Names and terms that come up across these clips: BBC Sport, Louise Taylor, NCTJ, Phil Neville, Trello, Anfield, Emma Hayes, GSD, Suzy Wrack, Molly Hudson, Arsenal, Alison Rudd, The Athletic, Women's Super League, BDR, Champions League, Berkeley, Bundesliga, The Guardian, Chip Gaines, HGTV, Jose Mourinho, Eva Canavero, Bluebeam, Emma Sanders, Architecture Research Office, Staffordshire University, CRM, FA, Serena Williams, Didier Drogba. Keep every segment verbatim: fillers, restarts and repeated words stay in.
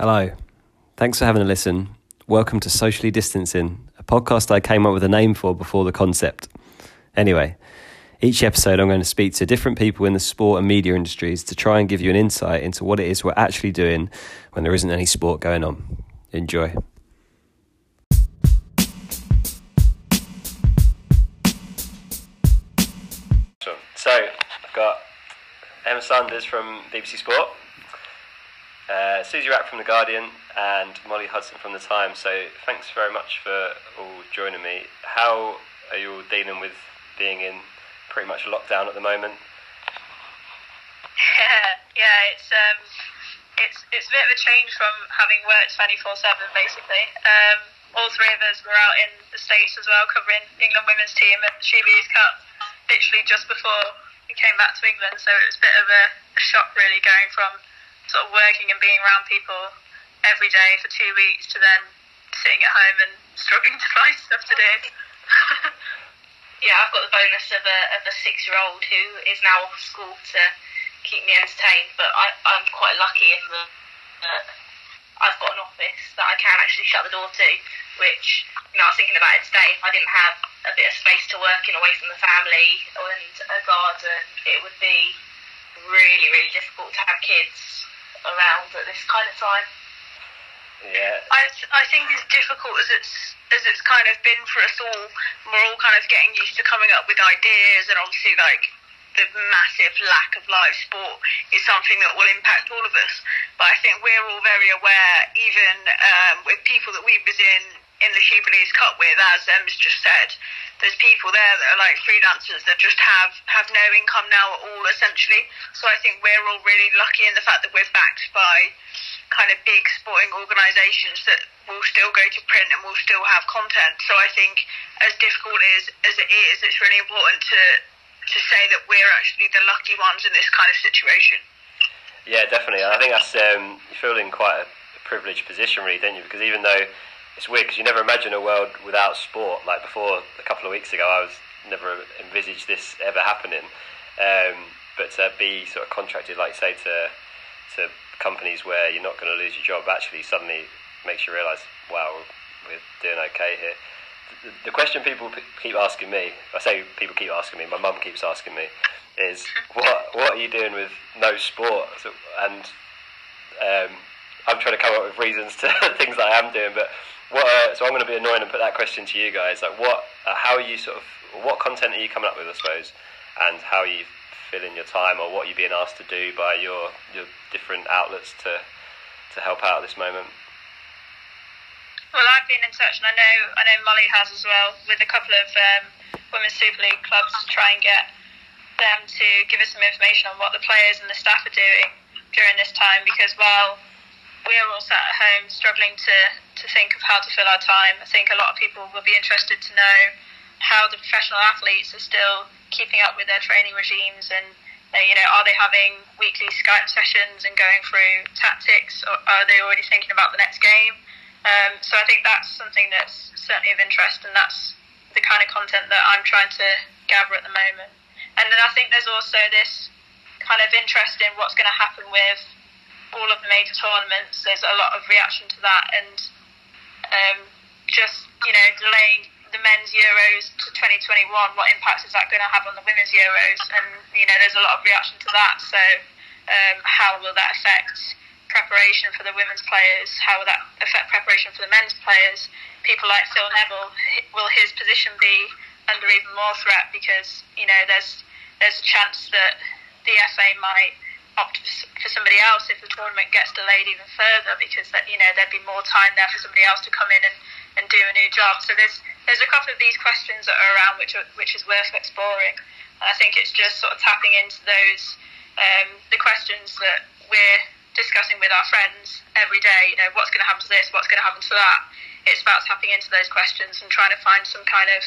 Hello. Thanks for having a listen. Welcome to Socially Distancing, a podcast I came up with a name for before the concept. Anyway, each episode I'm going to speak to different people in the sport and media industries to try and give you an insight into what it is we're actually doing when there isn't any sport going on. Enjoy. So, I've got Emma Sanders from B B C Sport. Uh, Suzy Wrack from The Guardian and Molly Hudson from The Times. So thanks very much for all joining me. How are you all dealing with being in pretty much lockdown at the moment? Yeah, yeah, it's um, it's it's a bit of a change from having worked twenty-four seven basically. Um, all three of us were out in the States as well, covering England women's team at the SheBelieves Cup, literally just before we came back to England. So it was a bit of a, a shock really, going from sort of working and being around people every day for two weeks to then sitting at home and struggling to find stuff to do. Yeah, I've got the bonus of a of a six-year-old who is now off school to keep me entertained, but I, I'm quite lucky in that uh, I've got an office that I can actually shut the door to, which, you know, I was thinking about it today. If I didn't have a bit of space to work in away from the family and a garden, it would be really, really difficult to have kids around at this kind of time. Yeah, I th- I think as difficult as it's as it's kind of been for us all, we're all kind of getting used to coming up with ideas, and obviously like the massive lack of live sport is something that will impact all of us. But I think we're all very aware, even um, with people that we was in in the SheBelieves Cup with, as Em's just said, there's people there that are like freelancers that just have, have no income now at all, essentially. So I think we're all really lucky in the fact that we're backed by kind of big sporting organisations that will still go to print and will still have content. So I think as difficult as, as it is, it's really important to to say that we're actually the lucky ones in this kind of situation. Yeah, definitely. I think that's um, you feel in quite a privileged position, really, don't you? Because even though it's weird because you never imagine a world without sport. Like before a couple of weeks ago, I was never envisaged this ever happening. Um, but to be sort of contracted, like say to to companies where you're not going to lose your job, actually suddenly makes you realise, wow, we're doing okay here. The, the question people keep asking me, I say people keep asking me, my mum keeps asking me, is what what are you doing with no sport? So, and um, I'm trying to come up with reasons to things that I am doing, but. What, uh, so I'm going to be annoying and put that question to you guys. Like, what, uh, how are you sort of, what content are you coming up with, I suppose, and how are you filling your time, or what are you being asked to do by your your different outlets to to help out at this moment? Well, I've been in touch, and I know I know Molly has as well, with a couple of um, Women's Super League clubs to try and get them to give us some information on what the players and the staff are doing during this time, because while we're all sat at home struggling to, to think of how to fill our time, I think a lot of people will be interested to know how the professional athletes are still keeping up with their training regimes, and you know, are they having weekly Skype sessions and going through tactics, or are they already thinking about the next game? Um, so I think that's something that's certainly of interest, and that's the kind of content that I'm trying to gather at the moment. And then I think there's also this kind of interest in what's going to happen with all of the major tournaments. There's a lot of reaction to that, and um, just, you know, delaying the men's Euros to twenty twenty-one, what impact is that going to have on the women's Euros? And, you know, there's a lot of reaction to that, so um, how will that affect preparation for the women's players? How will that affect preparation for the men's players? People like Phil Neville, will his position be under even more threat? Because, you know, there's there's a chance that the F A might opt for somebody else if the tournament gets delayed even further, because that, you know, there'd be more time there for somebody else to come in and, and do a new job. So there's there's a couple of these questions that are around, which are, which is worth exploring. And I think it's just sort of tapping into those um, the questions that we're discussing with our friends every day. You know, what's going to happen to this? What's going to happen to that? It's about tapping into those questions and trying to find some kind of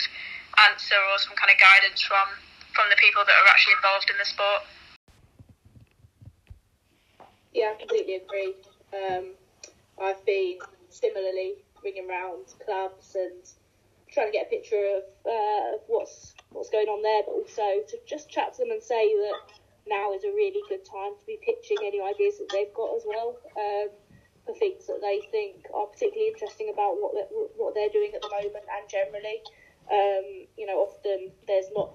answer or some kind of guidance from from the people that are actually involved in the sport. Yeah, I completely agree. Um, I've been similarly ringing round clubs and trying to get a picture of uh, what's what's going on there, but also to just chat to them and say that now is a really good time to be pitching any ideas that they've got as well. Um, things that they think are particularly interesting about what they're, what they're doing at the moment and generally. Um, you know, often there's not...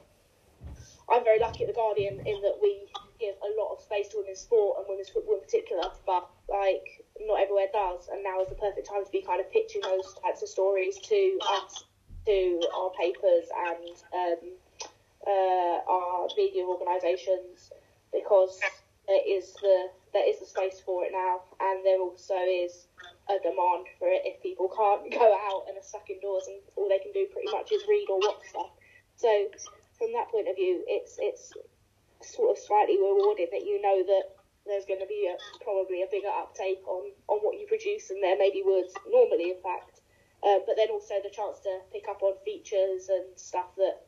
I'm very lucky at The Guardian in that we give a lot of space to women's sport and women's football in particular, but, like, not everywhere does, and now is the perfect time to be kind of pitching those types of stories to us, to our papers and um, uh, our media organisations, because... There is the there is the space for it now, and there also is a demand for it if people can't go out and are stuck indoors and all they can do pretty much is read or watch stuff. So from that point of view, it's it's sort of slightly rewarding that you know that there's going to be a, probably a bigger uptake on, on what you produce than there maybe would normally, in fact. Uh, but then also the chance to pick up on features and stuff that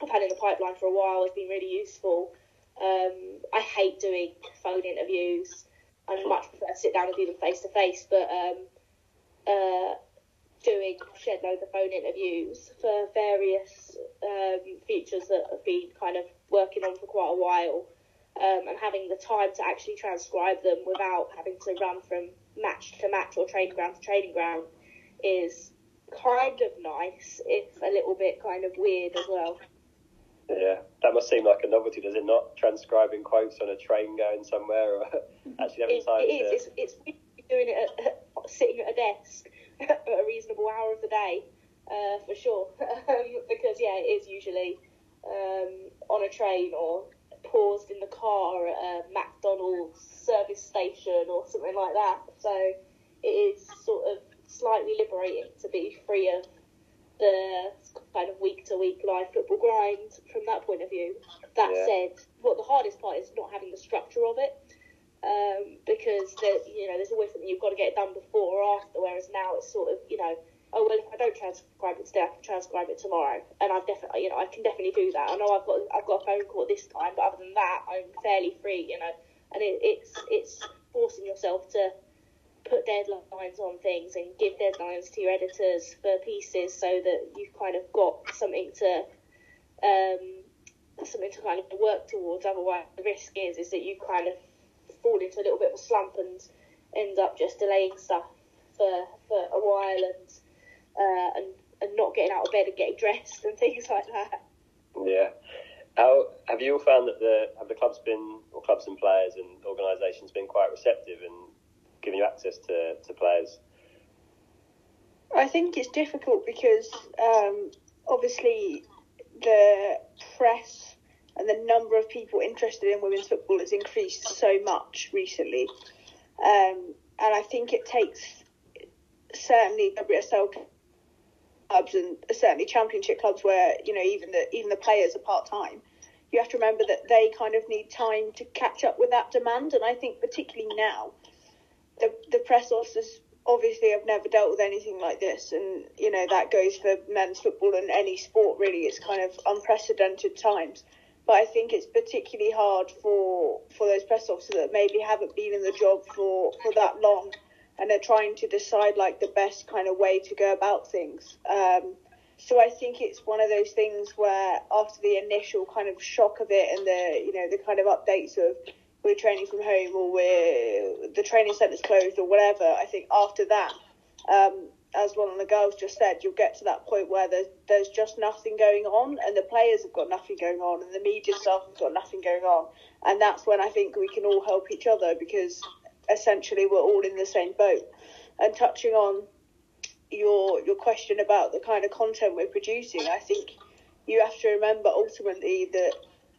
I've had in the pipeline for a while has been really useful. Um, I hate doing phone interviews. I much prefer to sit down and do them face to face. But um, uh, doing shed loads of phone interviews for various um, features that I've been kind of working on for quite a while, um, and having the time to actually transcribe them without having to run from match to match or training ground to training ground is kind of nice, if a little bit kind of weird as well. Yeah, that must seem like a novelty, does it not? Transcribing quotes on a train going somewhere, or actually having it, time it to... Is, it's, it's doing it at, uh, sitting at a desk at a reasonable hour of the day, uh, for sure. um, because, yeah, it is usually um, on a train or paused in the car at a McDonald's service station or something like that. So it is sort of slightly liberating to be free of the kind of week-to-week live football grind from that point of view. That yeah. said, what the hardest part is not having the structure of it, um, because there, you know, there's always something you've got to get it done before or after, whereas now it's sort of, you know, oh, well, if I don't transcribe it today, I can transcribe it tomorrow, and I've definitely, you know, I can definitely do that. I know I've got I've got a phone call this time, but other than that, I'm fairly free, you know, and it, it's it's forcing yourself to put deadlines on things and give deadlines to your editors for pieces so that you've kind of got something to um, something to kind of work towards. Otherwise, the risk is is that you kind of fall into a little bit of a slump and end up just delaying stuff for for a while and uh, and and not getting out of bed and getting dressed and things like that. Yeah. How have you all found that the have the clubs been or clubs and players and organisations been quite receptive and giving you access to, to players? I think it's difficult because um, obviously the press and the number of people interested in women's football has increased so much recently. Um, and I think it takes certainly W S L clubs and certainly championship clubs where, you know, even the even the players are part-time. You have to remember that they kind of need time to catch up with that demand. And I think particularly now, The, the press officers obviously have never dealt with anything like this, and you know that goes for men's football and any sport really. It's kind of unprecedented times, but I think it's particularly hard for for those press officers that maybe haven't been in the job for for that long, and are trying to decide like the best kind of way to go about things. Um, so I think it's one of those things where after the initial kind of shock of it and the you know the kind of updates of we're training from home or we're, the training centre's closed or whatever, I think after that, um, as one of the girls just said, you'll get to that point where there's, there's just nothing going on, and the players have got nothing going on and the media staff have got nothing going on. And that's when I think we can all help each other, because essentially we're all in the same boat. And touching on your your question about the kind of content we're producing, I think you have to remember ultimately that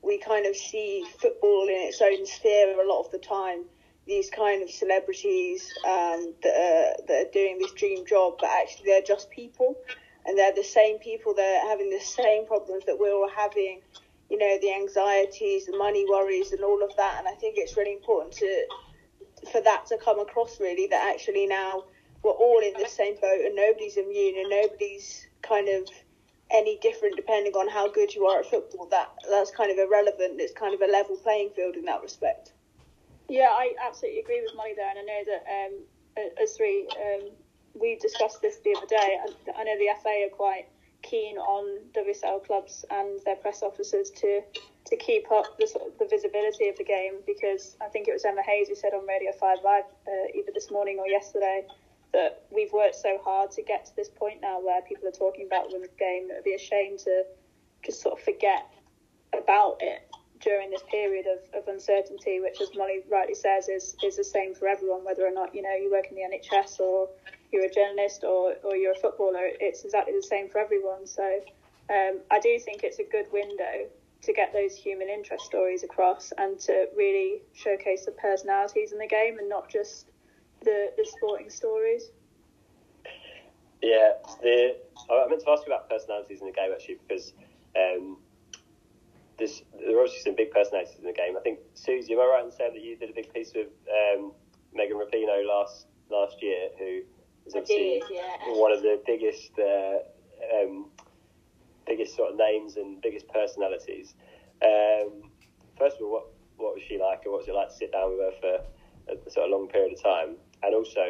we kind of see football in its own sphere a lot of the time. These kind of celebrities um, that, are, that are doing this dream job, but actually they're just people, and they're the same people. They're having the same problems that we're all having, you know, the anxieties, the money worries and all of that. And I think it's really important to for that to come across, really, that actually now we're all in the same boat and nobody's immune and nobody's kind of any different depending on how good you are at football. That that's kind of irrelevant. It's kind of a level playing field in that respect. Yeah, I absolutely agree with Molly there, and I know that um, us three, um, we discussed this the other day. I, I know the F A are quite keen on W S L clubs and their press officers to to keep up the sort of the visibility of the game, because I think it was Emma Hayes who said on Radio five Live uh, either this morning or yesterday that we've worked so hard to get to this point now where people are talking about the women's game. It would be a shame to just sort of forget about it during this period of, of uncertainty, which, as Molly rightly says, is is the same for everyone, whether or not, you know, you work in the N H S or you're a journalist or, or you're a footballer. It's exactly the same for everyone. So um, I do think it's a good window to get those human interest stories across and to really showcase the personalities in the game and not just the, the sporting stories. Yeah, the, I meant to ask you about personalities in the game, actually, because um, this, there are obviously some big personalities in the game. I think, Suzy, am I right in saying that you did a big piece with um, Megan Rapinoe last last year, who is obviously did, yeah. one of the biggest... Uh, um, biggest sort of names and biggest personalities. Um, first of all, what what was she like, and what was it like to sit down with her for a sort of long period of time? And also,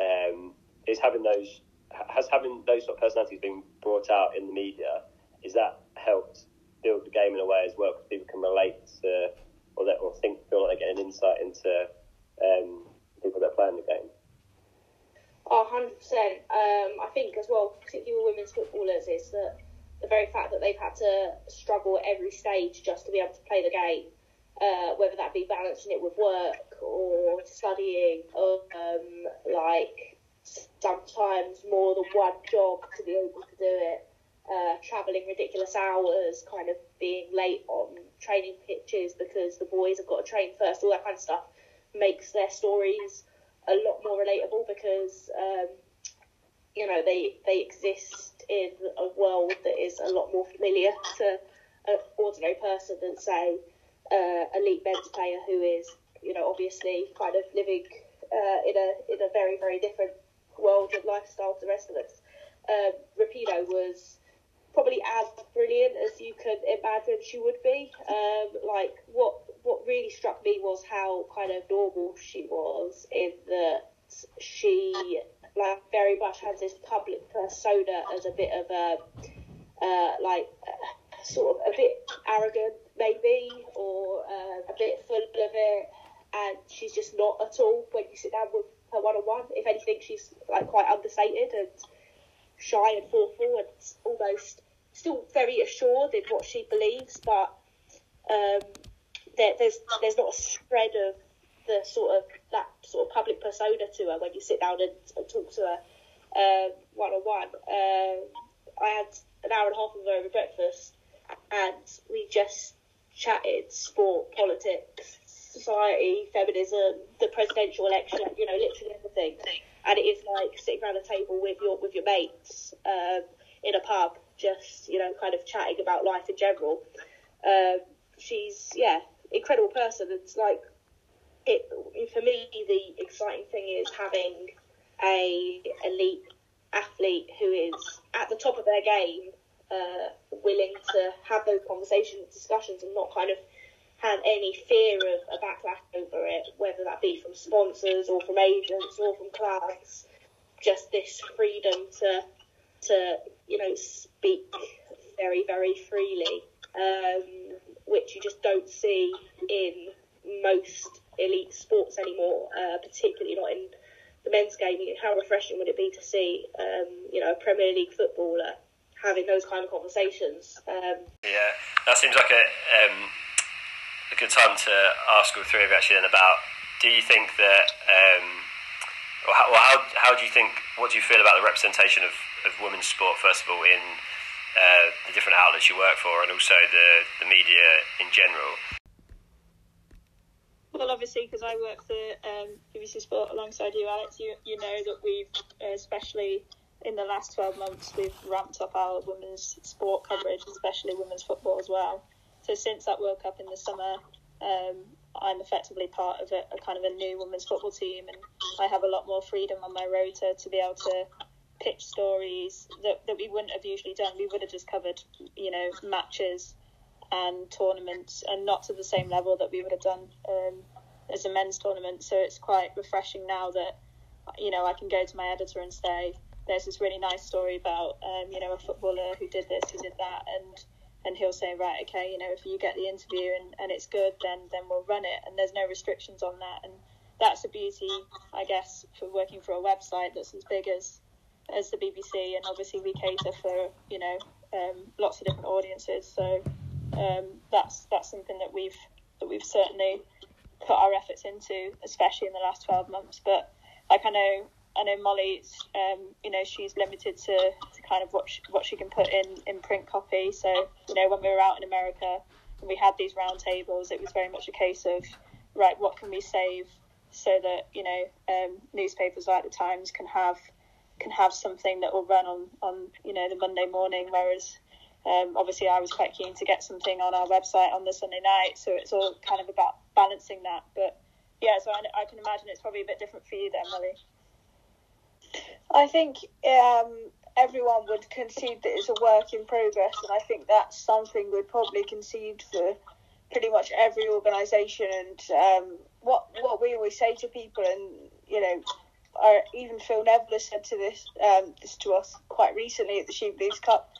um, is having those has having those sort of personalities being brought out in the media, is that helped build the game in a way as well, because people can relate to or that or think feel like they're getting insight into um, people that play in the game? Oh, one hundred percent. Um, I think as well, particularly with women's footballers, is that the very fact that they've had to struggle at every stage just to be able to play the game, uh, whether that be balancing it with work or studying, or um, like sometimes more than one job to be able to do it, uh, travelling ridiculous hours, kind of being late on training pitches because the boys have got to train first, all that kind of stuff makes their stories a lot more relatable because, um, you know, they, they exist in a world that is a lot more familiar to an ordinary person than, say, uh, elite men's player who is, you know, obviously kind of living uh, in a in a very, very different world and lifestyle to the rest of us. Um, Rapinoe was probably as brilliant as you could imagine she would be. Um, like, what, what really struck me was how kind of normal she was, in that she... like very much has this public persona as a bit of a uh, like uh, sort of a bit arrogant maybe, or uh, a bit full of it, and she's just not at all when you sit down with her one-on-one. If anything, she's like quite understated and shy and thoughtful and almost still very assured in what she believes, but um, there, there's there's not a shred of the sort of that sort of public persona to her when you sit down and, and talk to her um, one-on-one. Um, I had an hour and a half of her over breakfast, and we just chatted sport, politics, society, feminism, the presidential election, you know, literally everything. And it is like sitting around a table with your with your mates um, in a pub, just, you know, kind of chatting about life in general. Um, she's, yeah, incredible person. It's like, It, for me, the exciting thing is having a elite athlete who is at the top of their game, uh, willing to have those conversations, discussions, and not kind of have any fear of a backlash over it, whether that be from sponsors or from agents or from clubs. Just this freedom to, to you know, speak very, very freely, um, which you just don't see in most elite sports anymore, uh, particularly not in the men's game. How refreshing would it be to see, um, you know, a Premier League footballer having those kind of conversations? Um, yeah, that seems like a um, a good time to ask all three of you actually then about, do you think that, um, or how, or how how do you think, what do you feel about the representation of, of women's sport, first of all, in uh, the different outlets you work for, and also the, the media in general? Well, obviously, because I work for um, B B C Sport alongside you, Alex, you, you know that we've, especially in the last twelve months, we've ramped up our women's sport coverage, especially women's football as well. So since that World Cup in the summer, um, I'm effectively part of a, a kind of a new women's football team, and I have a lot more freedom on my rota to be able to pitch stories that, that we wouldn't have usually done. We would have just covered, you know, matches and tournaments, and not to the same level that we would have done um, as a men's tournament. So it's quite refreshing now that, you know, I can go to my editor and say, there's this really nice story about, um, you know, a footballer who did this, who did that, and and he'll say, right, okay, you know, if you get the interview and, and it's good, then then we'll run it, and there's no restrictions on that. And that's the beauty, I guess, for working for a website that's as big as as the B B C, and obviously we cater for, you know, um, lots of different audiences. So um, that's that's something that we've that we've certainly put our efforts into, especially in the last twelve months. But like I know, I know Molly's, um, you know, she's limited to, to kind of what she, what she can put in in print copy. So you know, when we were out in America and we had these round tables, it was very much a case of, right, what can we save so that, you know, um, newspapers like the Times can have can have something that will run on, on you know, the Monday morning, whereas um, obviously I was quite keen to get something on our website on the Sunday night, so it's all kind of about balancing that. But yeah, so I, I can imagine it's probably a bit different for you then, Molly. I think um, everyone would concede that it's a work in progress, and I think that's something we'd probably concede for pretty much every organisation. And um, what, what we always say to people, and, you know, Or even Phil Neville has said to this, um, this to us quite recently at the SheBelieves Cup,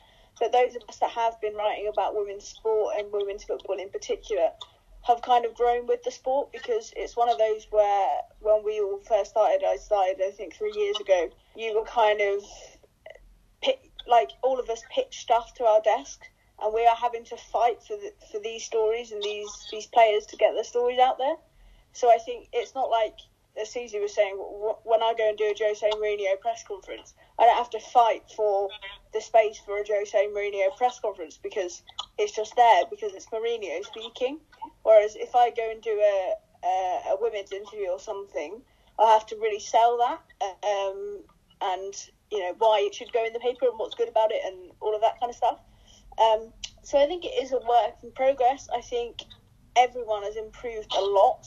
that those of us that have been writing about women's sport and women's football in particular have kind of grown with the sport, because it's one of those where when we all first started, I started I think three years ago, you were kind of, like all of us pitched stuff to our desk, and we are having to fight for the, for these stories and these, these players to get their stories out there. So I think it's not like, as Suzy was saying, when I go and do a Jose Mourinho press conference, I don't have to fight for the space for a Jose Mourinho press conference, because it's just there, because it's Mourinho speaking. Whereas if I go and do a a, a women's interview or something, I have to really sell that, um, and you know why it should go in the paper and what's good about it and all of that kind of stuff. Um, so I think it is a work in progress. I think everyone has improved a lot.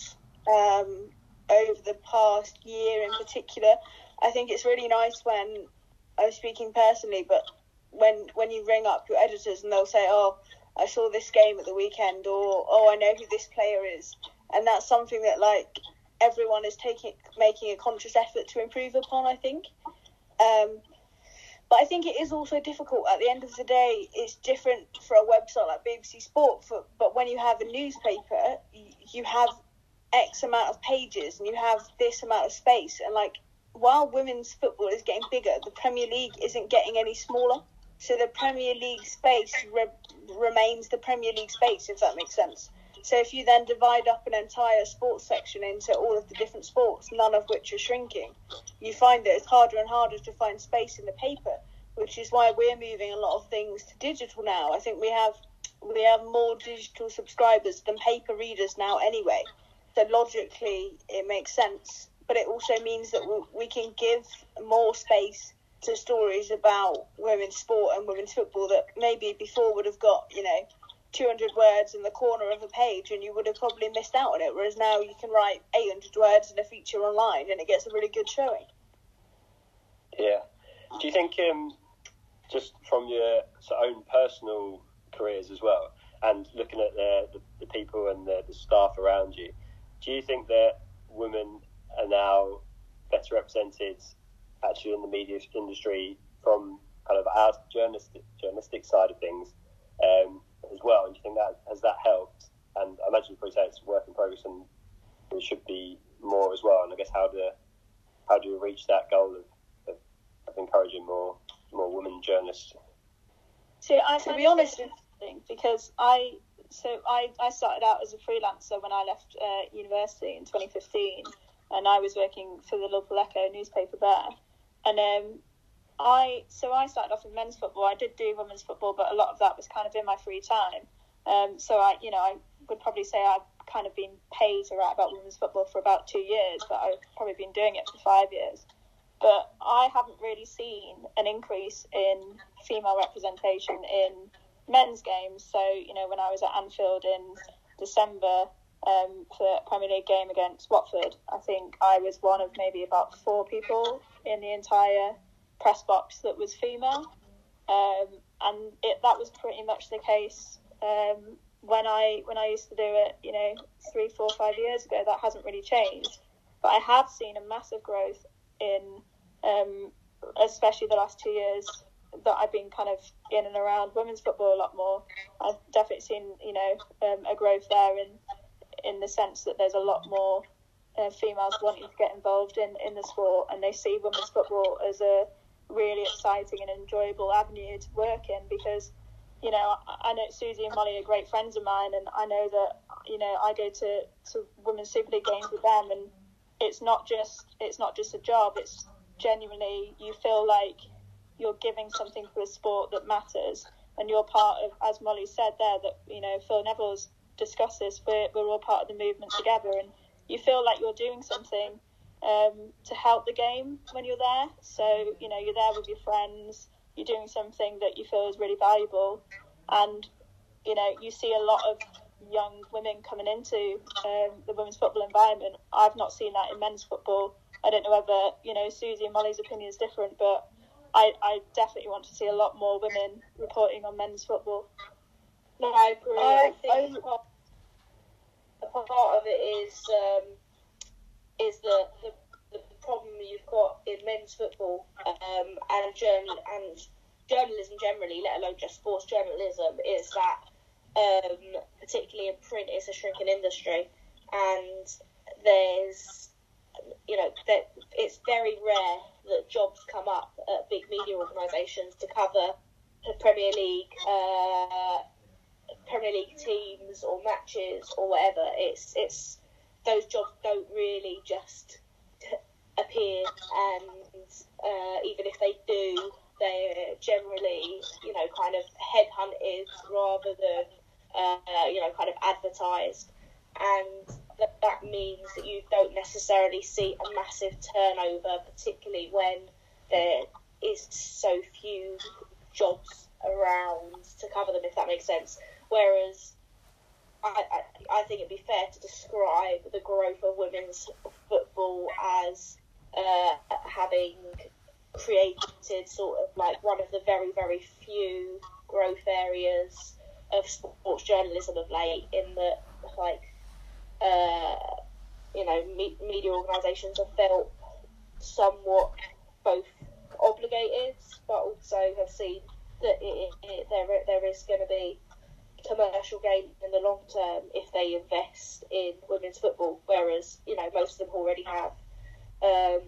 Um, over the past year in particular, I think it's really nice when I was speaking personally, but when when you ring up your editors and they'll say, oh, I saw this game at the weekend, or oh, I know who this player is, and that's something that like everyone is taking making a conscious effort to improve upon, I think. Um, but I think it is also difficult. At the end of the day, it's different for a website like B B C Sport, for, but when you have a newspaper, you have X amount of pages and you have this amount of space, and like while women's football is getting bigger, the Premier League isn't getting any smaller, so the Premier League space re- remains the Premier League space, if that makes sense. So if you then divide up an entire sports section into all of the different sports, none of which are shrinking, you find that it's harder and harder to find space in the paper, which is why we're moving a lot of things to digital now. I think we have we have more digital subscribers than paper readers now anyway. So logically, it makes sense, but it also means that we, we can give more space to stories about women's sport and women's football that maybe before would have got, you know, two hundred words in the corner of a page, and you would have probably missed out on it, whereas now you can write eight hundred words in a feature online and it gets a really good showing. Yeah. Do you think, um, just from your own personal careers as well, and looking at the, the, the people and the, the staff around you, do you think that women are now better represented actually in the media industry from kind of our journalistic, journalistic side of things um, as well? And do you think that has that helped? And I imagine you probably say it's a work in progress and there should be more as well. And I guess how do how do you reach that goal of, of, of encouraging more more women journalists? So I, to be honest, it's interesting because I. So I, I started out as a freelancer when I left uh, university in twenty fifteen, and I was working for the Liverpool Echo newspaper there. And um, I so I started off in men's football. I did do women's football, but a lot of that was kind of in my free time. Um, so I, you know, I would probably say I've kind of been paid to write about women's football for about two years, but I've probably been doing it for five years. But I haven't really seen an increase in female representation in men's games. So, you know, when I was at Anfield in December um, for a Premier League game against Watford, I think I was one of maybe about four people in the entire press box that was female. Um, and it, that was pretty much the case um, when I when I used to do it, you know, three, four, five years ago. That hasn't really changed. But I have seen a massive growth in um, especially the last two years that I've been kind of in and around women's football a lot more, I've definitely seen, you know, um, a growth there in in the sense that there's a lot more uh, females wanting to get involved in, in the sport, and they see women's football as a really exciting and enjoyable avenue to work in, because, you know, I know Suzy and Molly are great friends of mine, and I know that, you know, I go to, to Women's Super League games with them, and it's not just it's not just a job, it's genuinely, you feel like you're giving something for a sport that matters, and you're part of, as Molly said there, that, you know, Phil Neville's discussed this, we're, we're all part of the movement together, and you feel like you're doing something um, to help the game when you're there. So, you know, you're there with your friends, you're doing something that you feel is really valuable, and, you know, you see a lot of young women coming into um, the women's football environment. I've not seen that in men's football. I don't know whether, you know, Suzy and Molly's opinion is different, but I, I definitely want to see a lot more women reporting on men's football. No, I agree. I, I think I, part, part of it is um, is the, the the problem you've got in men's football um, and journal and journalism generally, let alone just sports journalism, is that um, particularly in print, it's a shrinking industry, and there's, you know, that it's very rare that jobs come up at big media organisations to cover the Premier League, uh, Premier League teams or matches or whatever. It's it's those jobs don't really just appear, and uh, even if they do, they're generally, you know, kind of headhunted rather than uh, you know, kind of advertised, and that that means that you don't necessarily see a massive turnover, particularly when there is so few jobs around to cover them, if that makes sense. Whereas I, I, I think it'd be fair to describe the growth of women's football as uh, having created sort of like one of the very, very few growth areas of sports journalism of late, in that, like, Uh, you know, me- media organisations have felt somewhat both obligated, but also have seen that it, it, it, there there is going to be commercial gain in the long term if they invest in women's football. Whereas, you know, most of them already have, um,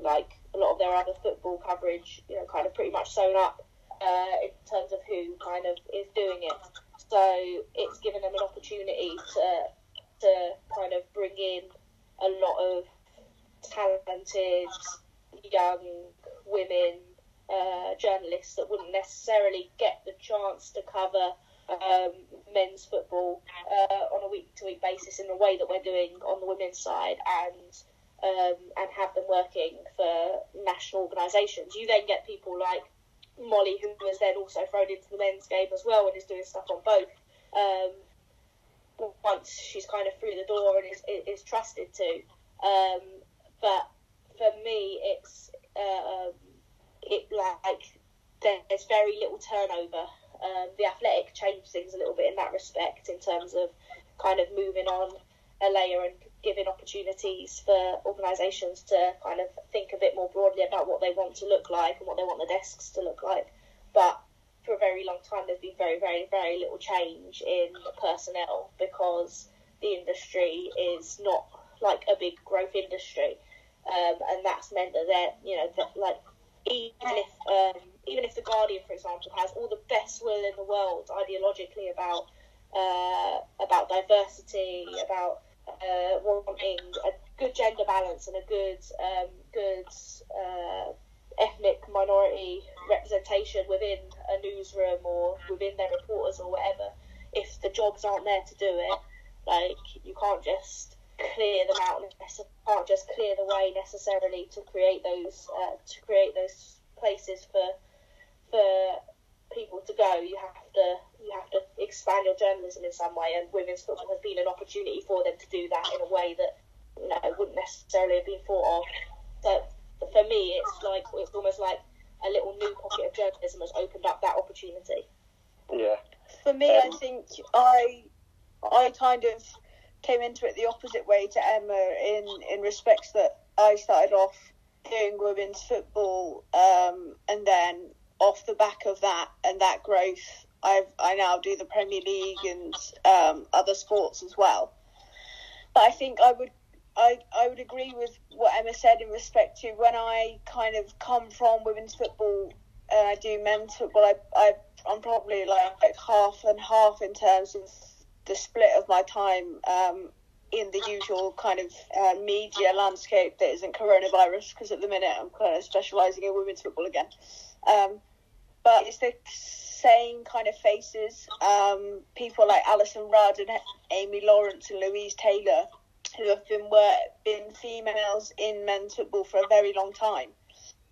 like a lot of their other football coverage, you know, kind of pretty much sewn up uh, in terms of who kind of is doing it. So it's given them an opportunity to. to kind of bring in a lot of talented young women uh, journalists that wouldn't necessarily get the chance to cover um, men's football uh, on a week-to-week basis in the way that we're doing on the women's side, and um, and have them working for national organisations. You then get people like Molly, who was then also thrown into the men's game as well and is doing stuff on both. Um, once she's kind of through the door and is is trusted to. Um, but for me, it's uh, um, it like there's very little turnover. Um, the Athletic changed things a little bit in that respect, in terms of kind of moving on a layer and giving opportunities for organisations to kind of think a bit more broadly about what they want to look like and what they want the desks to look like. But for a very long time, there's been very, very, very little change in personnel, because the industry is not like a big growth industry, um, and that's meant that they're, you know, that, like even if um, even if the Guardian, for example, has all the best will in the world ideologically about uh, about diversity, about uh, wanting a good gender balance and a good um, good. Uh, ethnic minority representation within a newsroom or within their reporters or whatever, if the jobs aren't there to do it, like, you can't just clear them out, can't just clear the way necessarily to create those uh, to create those places for for people to go. You have to you have to expand your journalism in some way, and women's football has been an opportunity for them to do that in a way that, you know, wouldn't necessarily have been thought of. So for me, it's like it's almost like a little new pocket of journalism has opened up that opportunity. Yeah. For me, um, I think I I kind of came into it the opposite way to Emma, in in respects that I started off doing women's football, um, and then off the back of that and that growth, I've I now do the Premier League and um, other sports as well. But I think I would I, I would agree with what Emma said in respect to when I kind of come from women's football and I do men's football, I, I I'm probably like, like half and half in terms of the split of my time um, in the usual kind of uh, media landscape that isn't coronavirus, because at the minute I'm kind of specialising in women's football again. Um, but it's the same kind of faces. Um, people like Alison Rudd and Amy Lawrence and Louise Taylor, who have been work, been females in men's football for a very long time,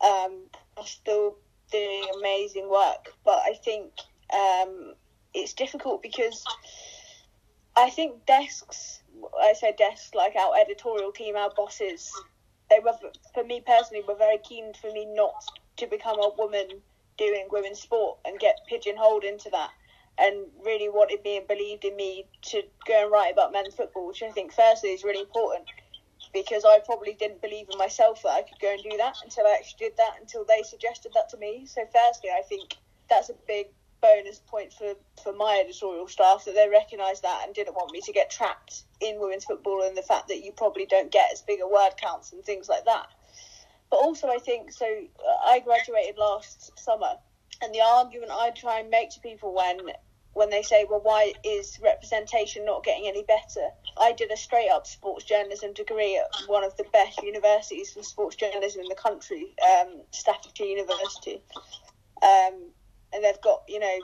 um, are still doing amazing work. But I think um, it's difficult because I think desks, I say desks, like our editorial team, our bosses, they were, for me personally, were very keen for me not to become a woman doing women's sport and get pigeonholed into that, and really wanted me and believed in me to go and write about men's football, which I think firstly is really important, because I probably didn't believe in myself that I could go and do that until I actually did that, until they suggested that to me. So firstly, I think that's a big bonus point for, for my editorial staff, that they recognised that and didn't want me to get trapped in women's football and the fact that you probably don't get as big a word counts and things like that. But also I think, so I graduated last summer, and the argument I try and make to people when when they say, well, why is representation not getting any better? I did a straight-up sports journalism degree at one of the best universities for sports journalism in the country, um, Staffordshire University. Um, and they've got, you know,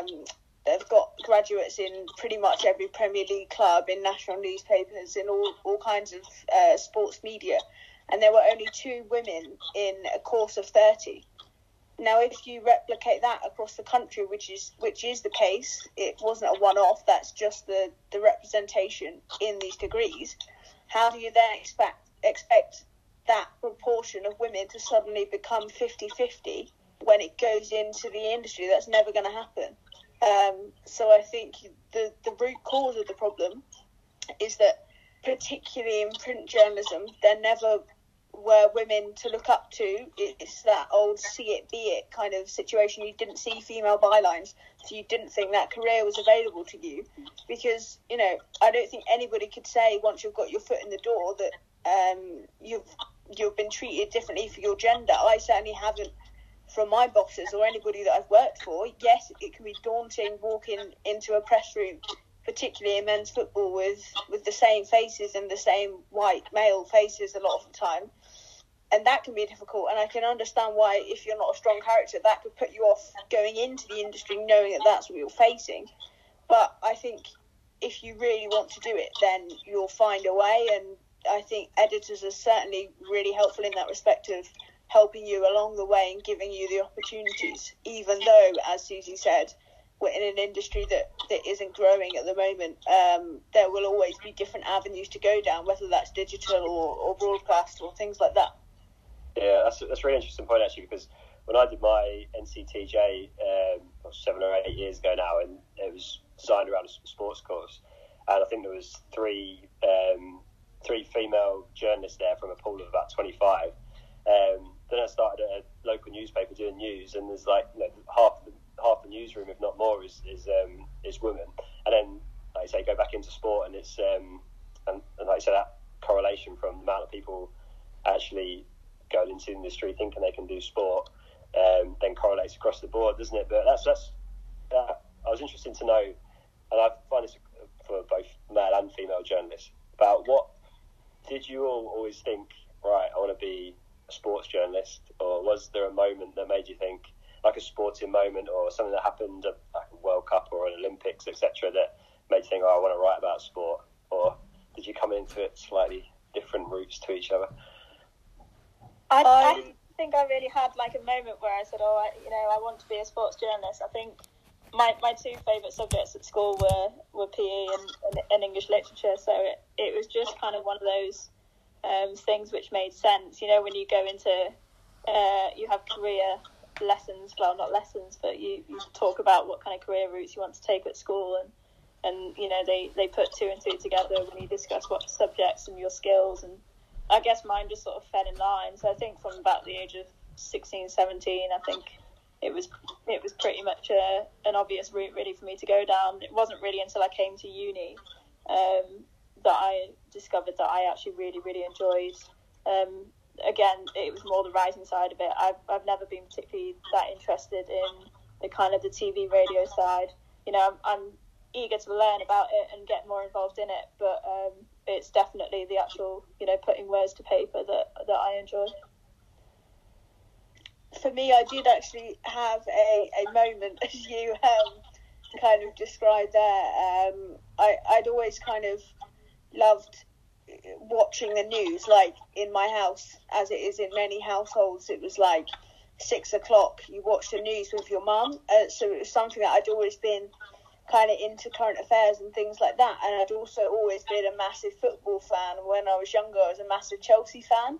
um, they've got graduates in pretty much every Premier League club, in national newspapers, in all, all kinds of uh, sports media. And there were only two women in a course of thirty. Now, if you replicate that across the country, which is which is the case, it wasn't a one-off, that's just the, the representation in these degrees, how do you then expect, expect that proportion of women to suddenly become fifty-fifty when it goes into the industry? That's never going to happen. Um, so I think the, the root cause of the problem is that, particularly in print journalism, there never were women to look up to. It's that old see it be it kind of situation. You didn't see female bylines, so you didn't think that career was available to you, because, you know, I don't think anybody could say once you've got your foot in the door that um you've you've been treated differently for your gender. I certainly haven't, from my bosses or anybody that I've worked for. Yes, it can be daunting walking into a press room, particularly in men's football, with, with the same faces and the same white male faces a lot of the time. And that can be difficult. And I can understand why, if you're not a strong character, that could put you off going into the industry, knowing that that's what you're facing. But I think if you really want to do it, then you'll find a way. And I think editors are certainly really helpful in that respect of helping you along the way and giving you the opportunities, even though, as Suzy said, we're in an industry that, that isn't growing at the moment. Um, there will always be different avenues to go down, whether that's digital or, or broadcast or things like that. Yeah, that's that's a really interesting point, actually, because when I did my N C T J um, seven or eight years ago now, and it was designed around a sports course, and I think there was three um, three female journalists there from a pool of about twenty-five. Um, then I started at a local newspaper doing news, and there's like, you know, half the half the newsroom, if not more, is is um, is women. And then, like I say, go back into sport, and it's um, and, and like I say, that correlation from the amount of people actually going into the industry thinking they can do sport, um, then correlates across the board, doesn't it? But that's that's that. I was interested to know, and I find this for both male and female journalists, about what did you all always think? Right, I want to be a sports journalist, or was there a moment that made you think, like a sporting moment or something that happened, like a World Cup or an Olympics, et cetera, that made you think, oh, I want to write about sport? Or did you come into it slightly different routes to each other? I, I think I really had like a moment where I said, oh, I, you know, I want to be a sports journalist. I think my, my two favourite subjects at school were, were P E and, and, and English literature. So it, it was just kind of one of those um, things which made sense. You know, when you go into, uh, you have career lessons, well, not lessons, but you, you talk about what kind of career routes you want to take at school, and and you know they they put two and two together when you discuss what subjects and your skills and I guess mine just sort of fell in line. So I think from about the age of sixteen, seventeen, I think it was it was pretty much a, an obvious route really for me to go down. It wasn't really until I came to uni um, that I discovered that I actually really, really enjoyed. Um, again, it was more the writing side of it. I've, I've never been particularly that interested in the kind of the T V radio side. You know, I'm, I'm eager to learn about it and get more involved in it, but um, it's definitely the actual, you know, putting words to paper that, that I enjoy. For me, I did actually have a, a moment, as you um, kind of described there. Um, I, I'd always kind of loved watching the news, like in my house, as it is in many households. It was like six o'clock, you watch the news with your mum. Uh, so it was something that I'd always been kind of into, current affairs and things like that. And I'd also always been a massive football fan. When I was younger, I was a massive Chelsea fan.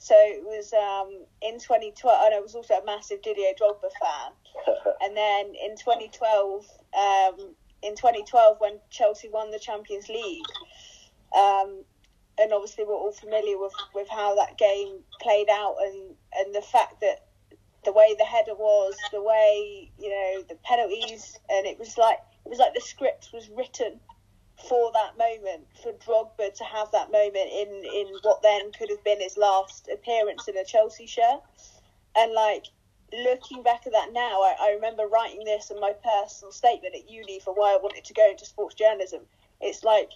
So it was um, in twenty twelve, and I was also a massive Didier Drogba fan. And then in twenty twelve, um, in twenty twelve when Chelsea won the Champions League, um, and obviously we're all familiar with, with how that game played out, and, and the fact that the way the header was, the way, you know, the penalties, and it was like it was like the script was written for that moment, for Drogba to have that moment in, in what then could have been his last appearance in a Chelsea shirt. And like, looking back at that now, I, I remember writing this in my personal statement at uni for why I wanted to go into sports journalism. It's like,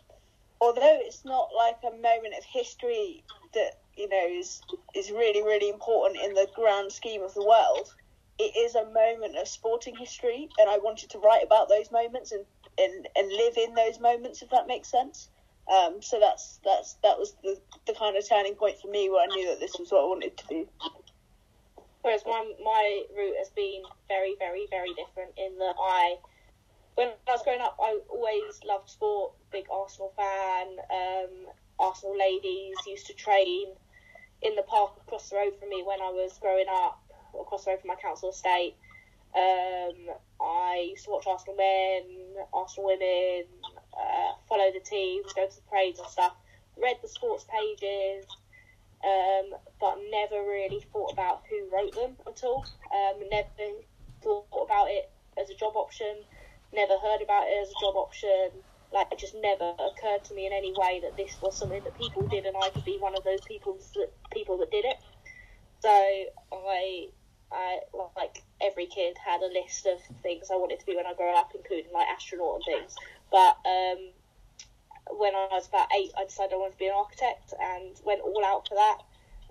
although it's not like a moment of history that, you know, is is really, really important in the grand scheme of the world, it is a moment of sporting history, and I wanted to write about those moments and And, and live in those moments, if that makes sense. Um, so that's that's that was the, the kind of turning point for me, where I knew that this was what I wanted to do. Whereas my my route has been very, very, very different, in that I, when I was growing up, I always loved sport, big Arsenal fan. Um, Arsenal ladies used to train in the park across the road from me when I was growing up, or across the road from my council estate. Um, I used to watch Arsenal men, Arsenal women, uh, follow the teams, go to the parades and stuff, read the sports pages, um, but never really thought about who wrote them at all. Um, never thought about it as a job option, never heard about it as a job option. Like, it just never occurred to me in any way that this was something that people did, and I could be one of those people that, people that did it. So I... I, like every kid, had a list of things I wanted to be when I grew up, including like astronaut and things. But um, when I was about eight, I decided I wanted to be an architect, and went all out for that.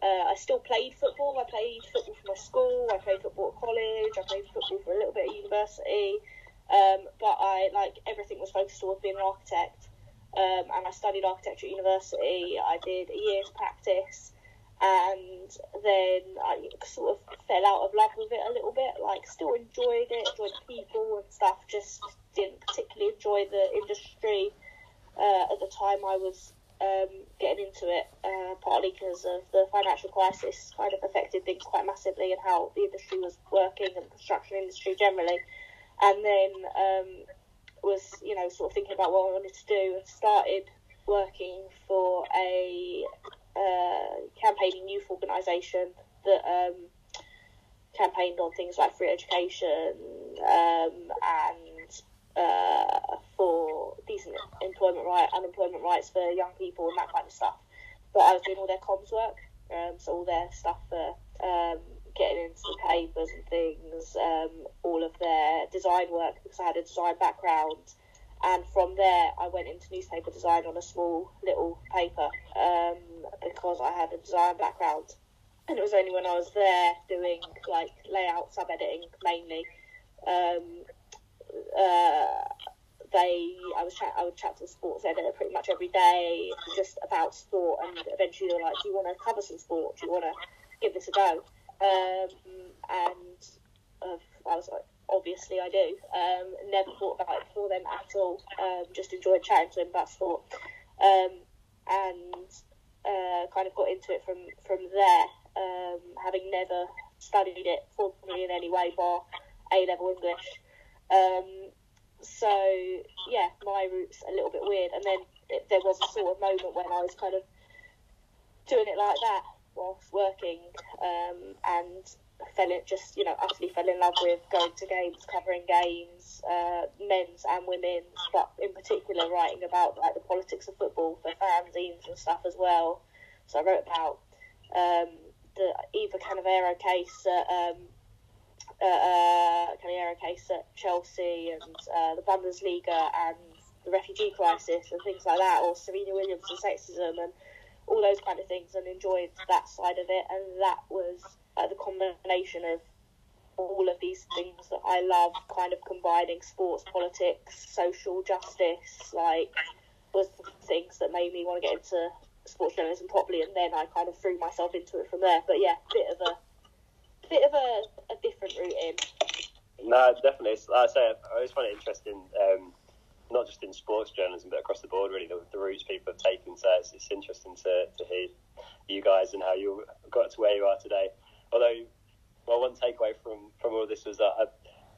Uh, I still played football. I played football for my school. I played football at college. I played football for a little bit at university. Um, but I, like, everything was focused towards being an architect. Um, and I studied architecture at university. I did a year's practice. And then I sort of fell out of love with it a little bit. Like, still enjoyed it, enjoyed people and stuff, just didn't particularly enjoy the industry uh, at the time I was um, getting into it, uh, partly because of the financial crisis kind of affected things quite massively, and how the industry was working, and the construction industry generally. And then um, was, you know, sort of thinking about what I wanted to do, and started working for a... Uh, campaigning youth organisation that um, campaigned on things like free education um, and uh, for decent employment right, unemployment rights for young people and that kind of stuff. But I was doing all their comms work, um, so all their stuff for um, getting into the papers and things, um, all of their design work, because I had a design background. And from there, I went into newspaper design on a small little paper um, because I had a design background. And it was only when I was there doing, like, layout, sub-editing mainly, um, uh, they I was chat, I would chat to the sports editor pretty much every day just about sport. And eventually they were like, do you want to cover some sport? Do you want to give this a go? Um, and uh, I was like, obviously I do. Um, never thought about it before then at all. Um, just enjoyed chatting to him about sport. Um, and uh, kind of got into it from, from there, um, having never studied it formally in any way bar A-level English. Um, so, yeah, my route's a little bit weird. And then it, there was a sort of moment when I was kind of doing it like that whilst working, um, and fell in, just, you know, utterly fell in love with going to games, covering games, uh, men's and women's, but in particular writing about like the politics of football for fanzines and stuff as well. So I wrote about um, the Eva Canavero case at, um, uh, Canavero case at Chelsea, and uh, the Bundesliga and the refugee crisis and things like that, or Serena Williams and sexism and all those kind of things, and enjoyed that side of it. And that was uh, the combination of all of these things that I love, kind of combining sports, politics, social justice, like, was the things that made me want to get into sports journalism properly. And then I kind of threw myself into it from there. But yeah, bit of a bit of a, a different route in. No, definitely. Like I say, I always find it interesting, um, not just in sports journalism, but across the board, really, the, the routes people have taken. So it's, it's interesting to, to hear you guys and how you got to where you are today. Although, my one takeaway from, from all this was that I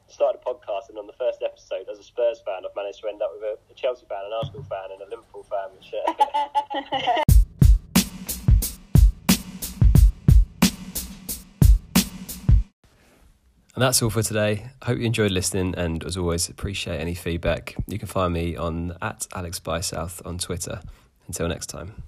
started a podcast, and on the first episode, as a Spurs fan, I've managed to end up with a, a Chelsea fan, an Arsenal fan, and a Liverpool fan. Which, uh, And that's all for today. I hope you enjoyed listening, and as always, appreciate any feedback. You can find me on at Alex Bysouth on Twitter. Until next time.